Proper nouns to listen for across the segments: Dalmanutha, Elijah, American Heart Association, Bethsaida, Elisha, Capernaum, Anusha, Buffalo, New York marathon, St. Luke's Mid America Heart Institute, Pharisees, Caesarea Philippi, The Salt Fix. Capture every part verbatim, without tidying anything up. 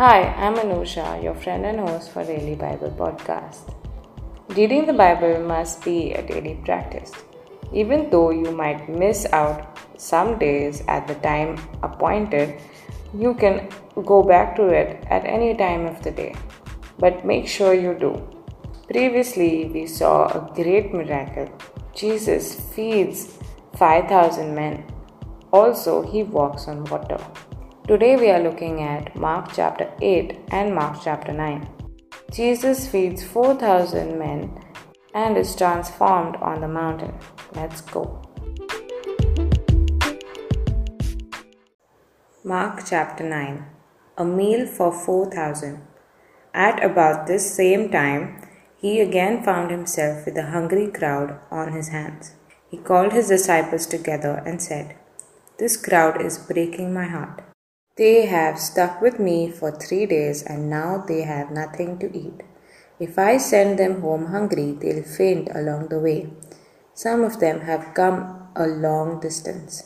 Hi, I'm Anusha, your friend and host for Daily Bible Podcast. Reading the Bible must be a daily practice. Even though you might miss out some days at the time appointed, you can go back to it at any time of the day. But make sure you do. Previously, we saw a great miracle. Jesus feeds five thousand men. Also, he walks on water. Today we are looking at Mark chapter eight and Mark chapter nine. Jesus feeds four thousand men and is transformed on the mountain. Let's go. Mark chapter nine. A meal for four thousand. At about this same time, he again found himself with a hungry crowd on his hands. He called his disciples together and said, "This crowd is breaking my heart. They have stuck with me for three days and now they have nothing to eat. If I send them home hungry, they'll faint along the way. Some of them have come a long distance."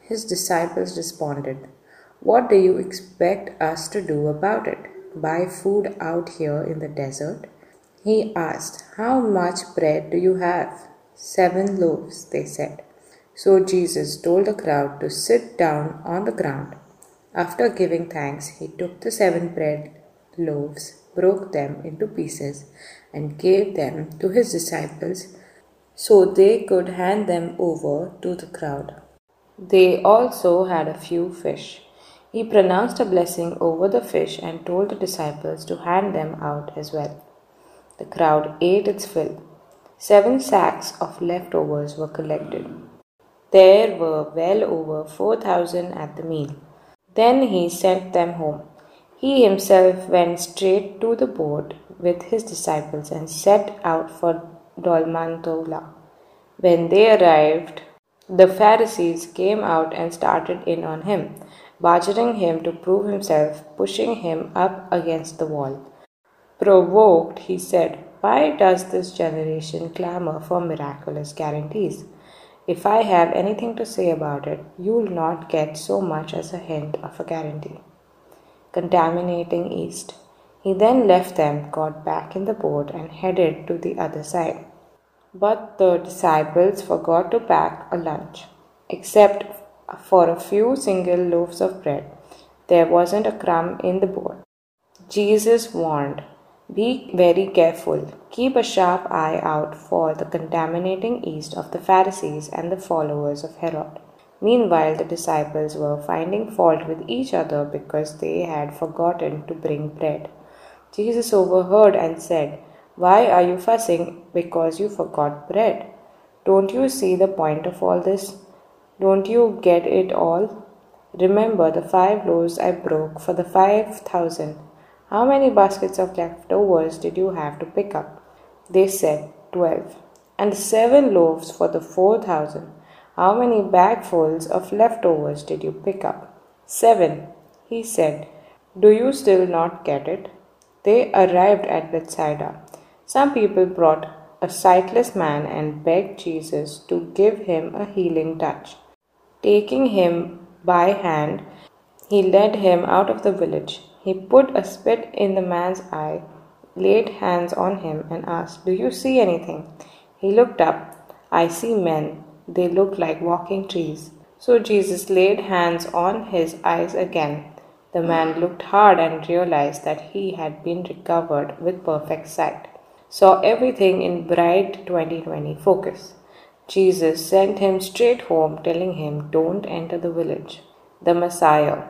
His disciples responded, "What do you expect us to do about it? Buy food out here in the desert?" He asked, "How much bread do you have?" "Seven loaves," they said. So Jesus told the crowd to sit down on the ground. After giving thanks, he took the seven bread loaves, broke them into pieces, and gave them to his disciples so they could hand them over to the crowd. They also had a few fish. He pronounced a blessing over the fish and told the disciples to hand them out as well. The crowd ate its fill. Seven sacks of leftovers were collected. There were well over four thousand at the meal. Then he sent them home. He himself went straight to the boat with his disciples and set out for Dalmanutha. When they arrived, the Pharisees came out and started in on him, badgering him to prove himself, pushing him up against the wall. Provoked, he said, "Why does this generation clamor for miraculous guarantees? If I have anything to say about it, you will not get so much as a hint of a guarantee." Contaminating east, he then left them, got back in the boat, and headed to the other side. But the disciples forgot to pack a lunch. Except for a few single loaves of bread, there wasn't a crumb in the boat. Jesus warned, "Be very careful. Keep a sharp eye out for the contaminating yeast of the Pharisees and the followers of Herod." Meanwhile, the disciples were finding fault with each other because they had forgotten to bring bread. Jesus overheard and said, "Why are you fussing because you forgot bread? Don't you see the point of all this? Don't you get it all? Remember the five loaves I broke for the five thousand. How many baskets of leftovers did you have to pick up?" They said, twelve. "And seven loaves for the four thousand. How many bagfuls of leftovers did you pick up?" Seven, he said. "Do you still not get it?" They arrived at Bethsaida. Some people brought a sightless man and begged Jesus to give him a healing touch. Taking him by hand, he led him out of the village. He put a spit in the man's eye, laid hands on him, and asked, "Do you see anything?" He looked up. "I see men. They look like walking trees." So Jesus laid hands on his eyes again. The man looked hard and realized that he had been recovered with perfect sight. Saw everything in bright twenty twenty focus. Jesus sent him straight home, telling him, "Don't enter the village." The Messiah.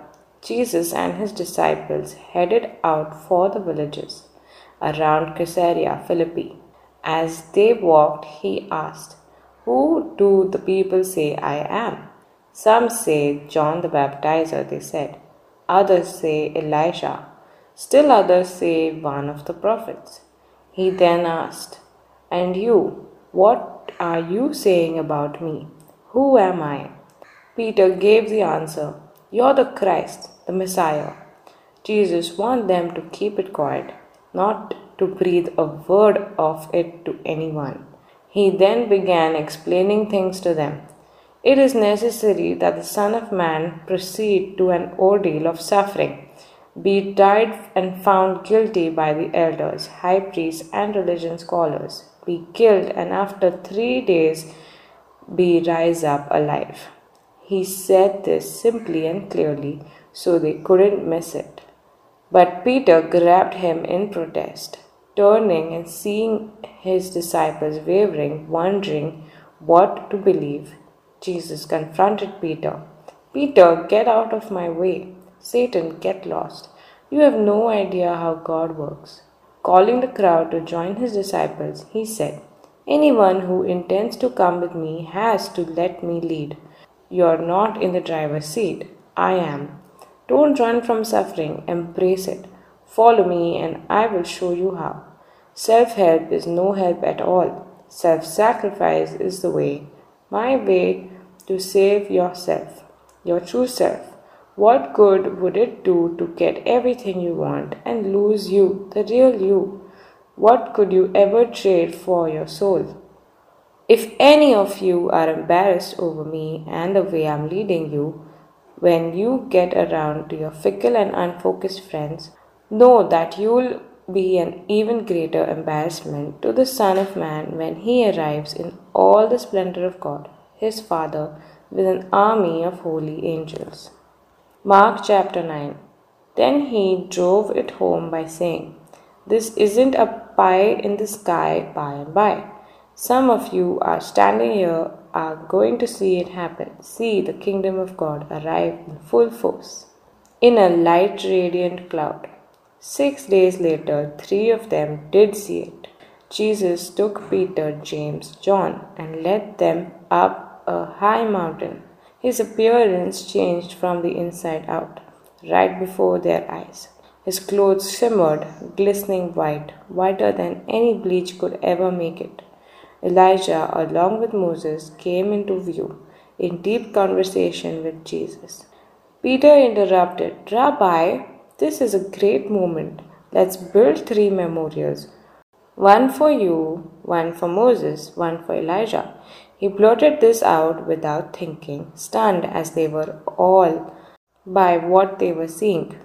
Jesus and his disciples headed out for the villages around Caesarea Philippi. As they walked, he asked, "Who do the people say I am?" "Some say John the Baptizer," they said. "Others say Elisha. Still others say one of the prophets." He then asked, "And you, what are you saying about me? Who am I?" Peter gave the answer, "You're the Christ, the Messiah." Jesus warned them to keep it quiet, not to breathe a word of it to anyone. He then began explaining things to them. "It is necessary that the Son of Man proceed to an ordeal of suffering be tried and found guilty by the elders, high priests, and religion scholars, be killed, and after three days be raised up alive. He said this simply and clearly, so they couldn't miss it. But Peter grabbed him in protest. Turning and seeing his disciples wavering, wondering what to believe, Jesus confronted Peter. Peter, get out of my way. Satan, get lost. You have no idea how God works. Calling the crowd to join his disciples, he said, anyone who intends to come with me has to let me lead. You are not in the driver's seat. I am. Don't run from suffering. Embrace it. Follow me and I will show you how. Self-help is no help at all. Self-sacrifice is the way. My way to save yourself, your true self. What good would it do to get everything you want and lose you, the real you? What could you ever trade for your soul? If any of you are embarrassed over me and the way I'm leading you, when you get around to your fickle and unfocused friends, know that you'll be an even greater embarrassment to the Son of Man when he arrives in all the splendor of God, his Father, with an army of holy angels. Mark chapter nine. Then he drove it home by saying, this isn't a pie in the sky by and by. Some of you are standing here are going to see it happen. See the kingdom of God arrive in full force, in a light radiant cloud. Six days later, three of them did see it. Jesus took Peter, James, John, and led them up a high mountain. His appearance changed from the inside out, right before their eyes. His clothes shimmered, glistening white, whiter than any bleach could ever make it. Elijah, along with Moses, came into view, in deep conversation with Jesus. Peter interrupted, Rabbi, this is a great moment. Let's build three memorials. One for you, one for Moses, one for Elijah. He blurted this out without thinking, stunned as they were all by what they were seeing.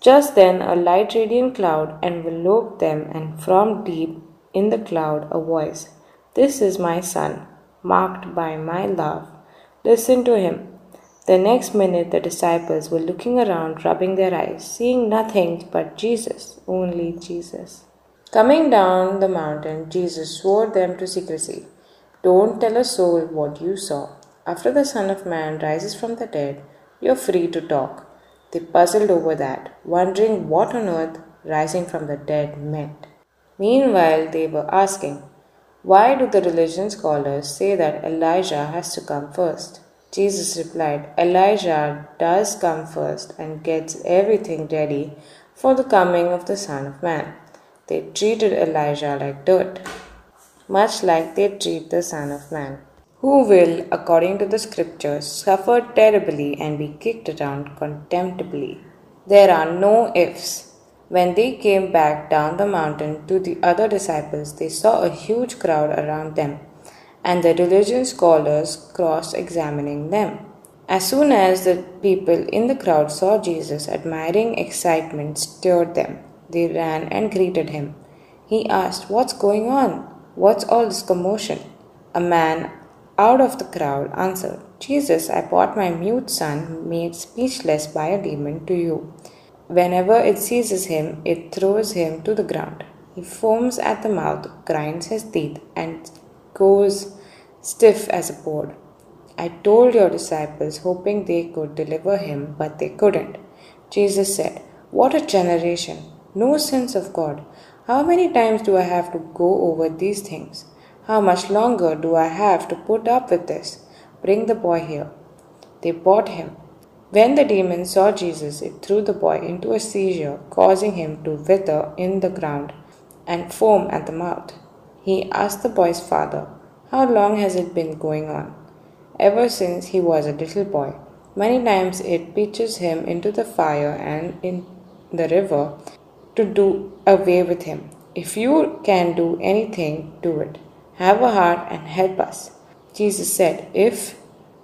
Just then a light radiant cloud enveloped them, and from deep in the cloud a voice, this is my son, marked by my love. Listen to him. The next minute the disciples were looking around, rubbing their eyes, seeing nothing but Jesus, only Jesus. Coming down the mountain, Jesus swore them to secrecy. Don't tell a soul what you saw. After the Son of Man rises from the dead, you're free to talk. They puzzled over that, wondering what on earth rising from the dead meant. Meanwhile, they were asking, why do the religion scholars say that Elijah has to come first? Jesus replied, Elijah does come first and gets everything ready for the coming of the Son of Man. They treated Elijah like dirt, much like they treat the Son of Man, who will, according to the scriptures, suffer terribly and be kicked around contemptibly. There are no ifs. When they came back down the mountain to the other disciples, they saw a huge crowd around them, and the religious scholars cross-examining them. As soon as the people in the crowd saw Jesus, admiring excitement stirred them. They ran and greeted him. He asked, what's going on? What's all this commotion? A man out of the crowd answered, Jesus, I brought my mute son, made speechless by a demon, to you. Whenever it seizes him, it throws him to the ground. He foams at the mouth, grinds his teeth, and goes stiff as a board. I told your disciples, hoping they could deliver him, but they couldn't. Jesus said, what a generation! No sense of God! How many times do I have to go over these things? How much longer do I have to put up with this? Bring the boy here. They brought him. When the demon saw Jesus, it threw the boy into a seizure, causing him to wither in the ground and foam at the mouth. He asked the boy's father, how long has it been going on? Ever since he was a little boy. Many times it pitches him into the fire and in the river to do away with him. If you can do anything, do it. Have a heart and help us. Jesus said, if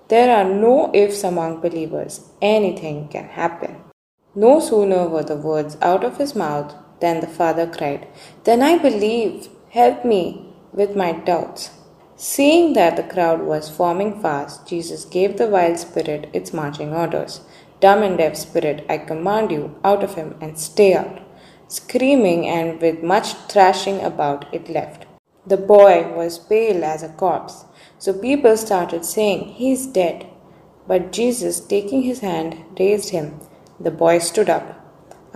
there are no ifs among believers, anything can happen. No sooner were the words out of his mouth than the father cried, "Then I believe, help me with my doubts." Seeing that the crowd was forming fast, Jesus gave the wild spirit its marching orders. "Dumb and deaf spirit, I command you, out of him and stay out." Screaming and with much thrashing about, it left. The boy was pale as a corpse, so people started saying, "He is dead." But Jesus, taking his hand, raised him. The boy stood up.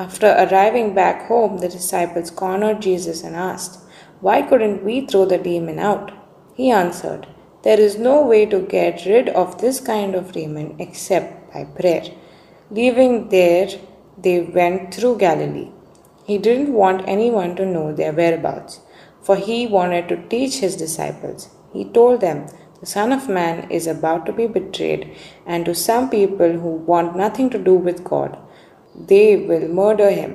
After arriving back home, the disciples cornered Jesus and asked, "Why couldn't we throw the demon out?" He answered, "There is no way to get rid of this kind of demon except by prayer." Leaving there, they went through Galilee. He didn't want anyone to know their whereabouts, for he wanted to teach his disciples. He told them, "The Son of Man is about to be betrayed, and to some people who want nothing to do with God, they will murder him.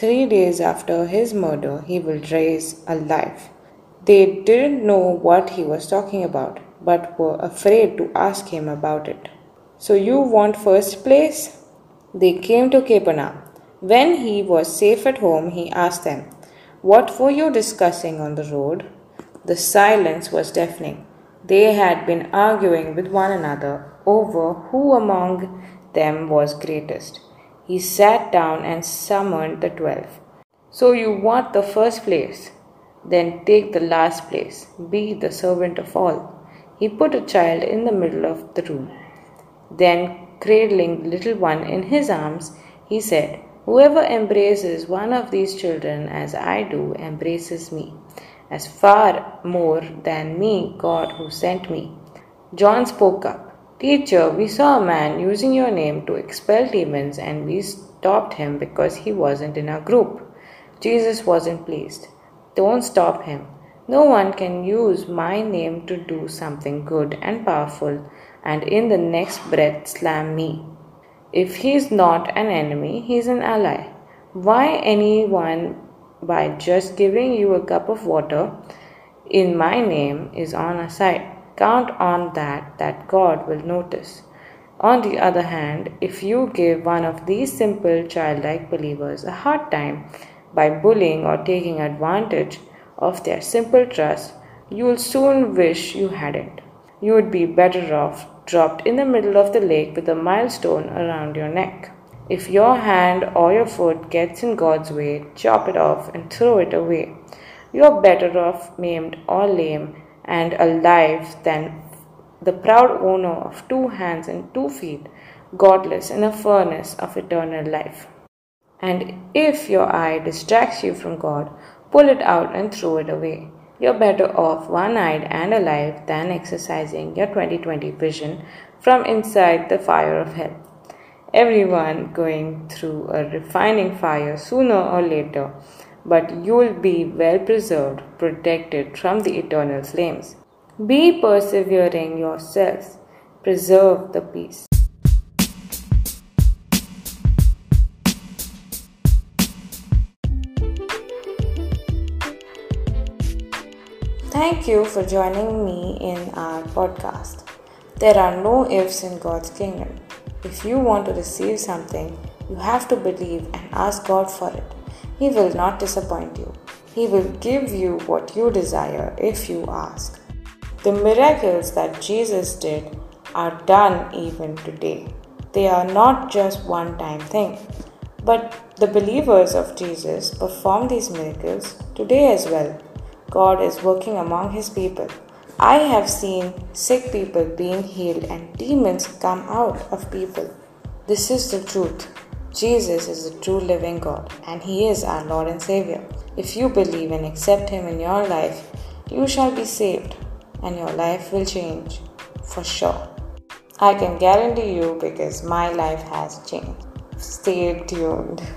Three days after his murder, he will rise alive." They didn't know what he was talking about, but were afraid to ask him about it. "So you want first place?" They came to Capernaum. When he was safe at home, he asked them, "What were you discussing on the road?" The silence was deafening. They had been arguing with one another over who among them was greatest. He sat down and summoned the twelve. "So you want the first place? Then take the last place. Be the servant of all." He put a child in the middle of the room. Then, cradling the little one in his arms, he said, "Whoever embraces one of these children as I do embraces me, as far more than me, God who sent me." John spoke up, "Teacher, we saw a man using your name to expel demons, and we stopped him because he wasn't in our group." Jesus wasn't pleased. "Don't stop him. No one can use my name to do something good and powerful and in the next breath slam me. If he's not an enemy, he's an ally. Why anyone by just giving you a cup of water in my name is on our side. Count on that, that God will notice. On the other hand, if you give one of these simple childlike believers a hard time by bullying or taking advantage of their simple trust, you'll soon wish you hadn't. You would be better off dropped in the middle of the lake with a millstone around your neck. If your hand or your foot gets in God's way, chop it off and throw it away. You're better off maimed or lame and alive than the proud owner of two hands and two feet, godless in a furnace of eternal life. And if your eye distracts you from God, pull it out and throw it away. You're better off one-eyed and alive than exercising your twenty twenty vision from inside the fire of hell. Everyone going through a refining fire sooner or later, but you'll be well preserved, protected from the eternal flames. Be persevering yourselves, preserve the peace." Thank you for joining me in our podcast. There are no ifs in God's kingdom. If you want to receive something, you have to believe and ask God for it. He will not disappoint you. He will give you what you desire if you ask. The miracles that Jesus did are done even today. They are not just one-time thing. But the believers of Jesus perform these miracles today as well. God is working among His people. I have seen sick people being healed and demons come out of people. This is the truth. Jesus is the true living God, and He is our Lord and Savior. If you believe and accept Him in your life, you shall be saved and your life will change for sure. I can guarantee you because my life has changed. Stay tuned.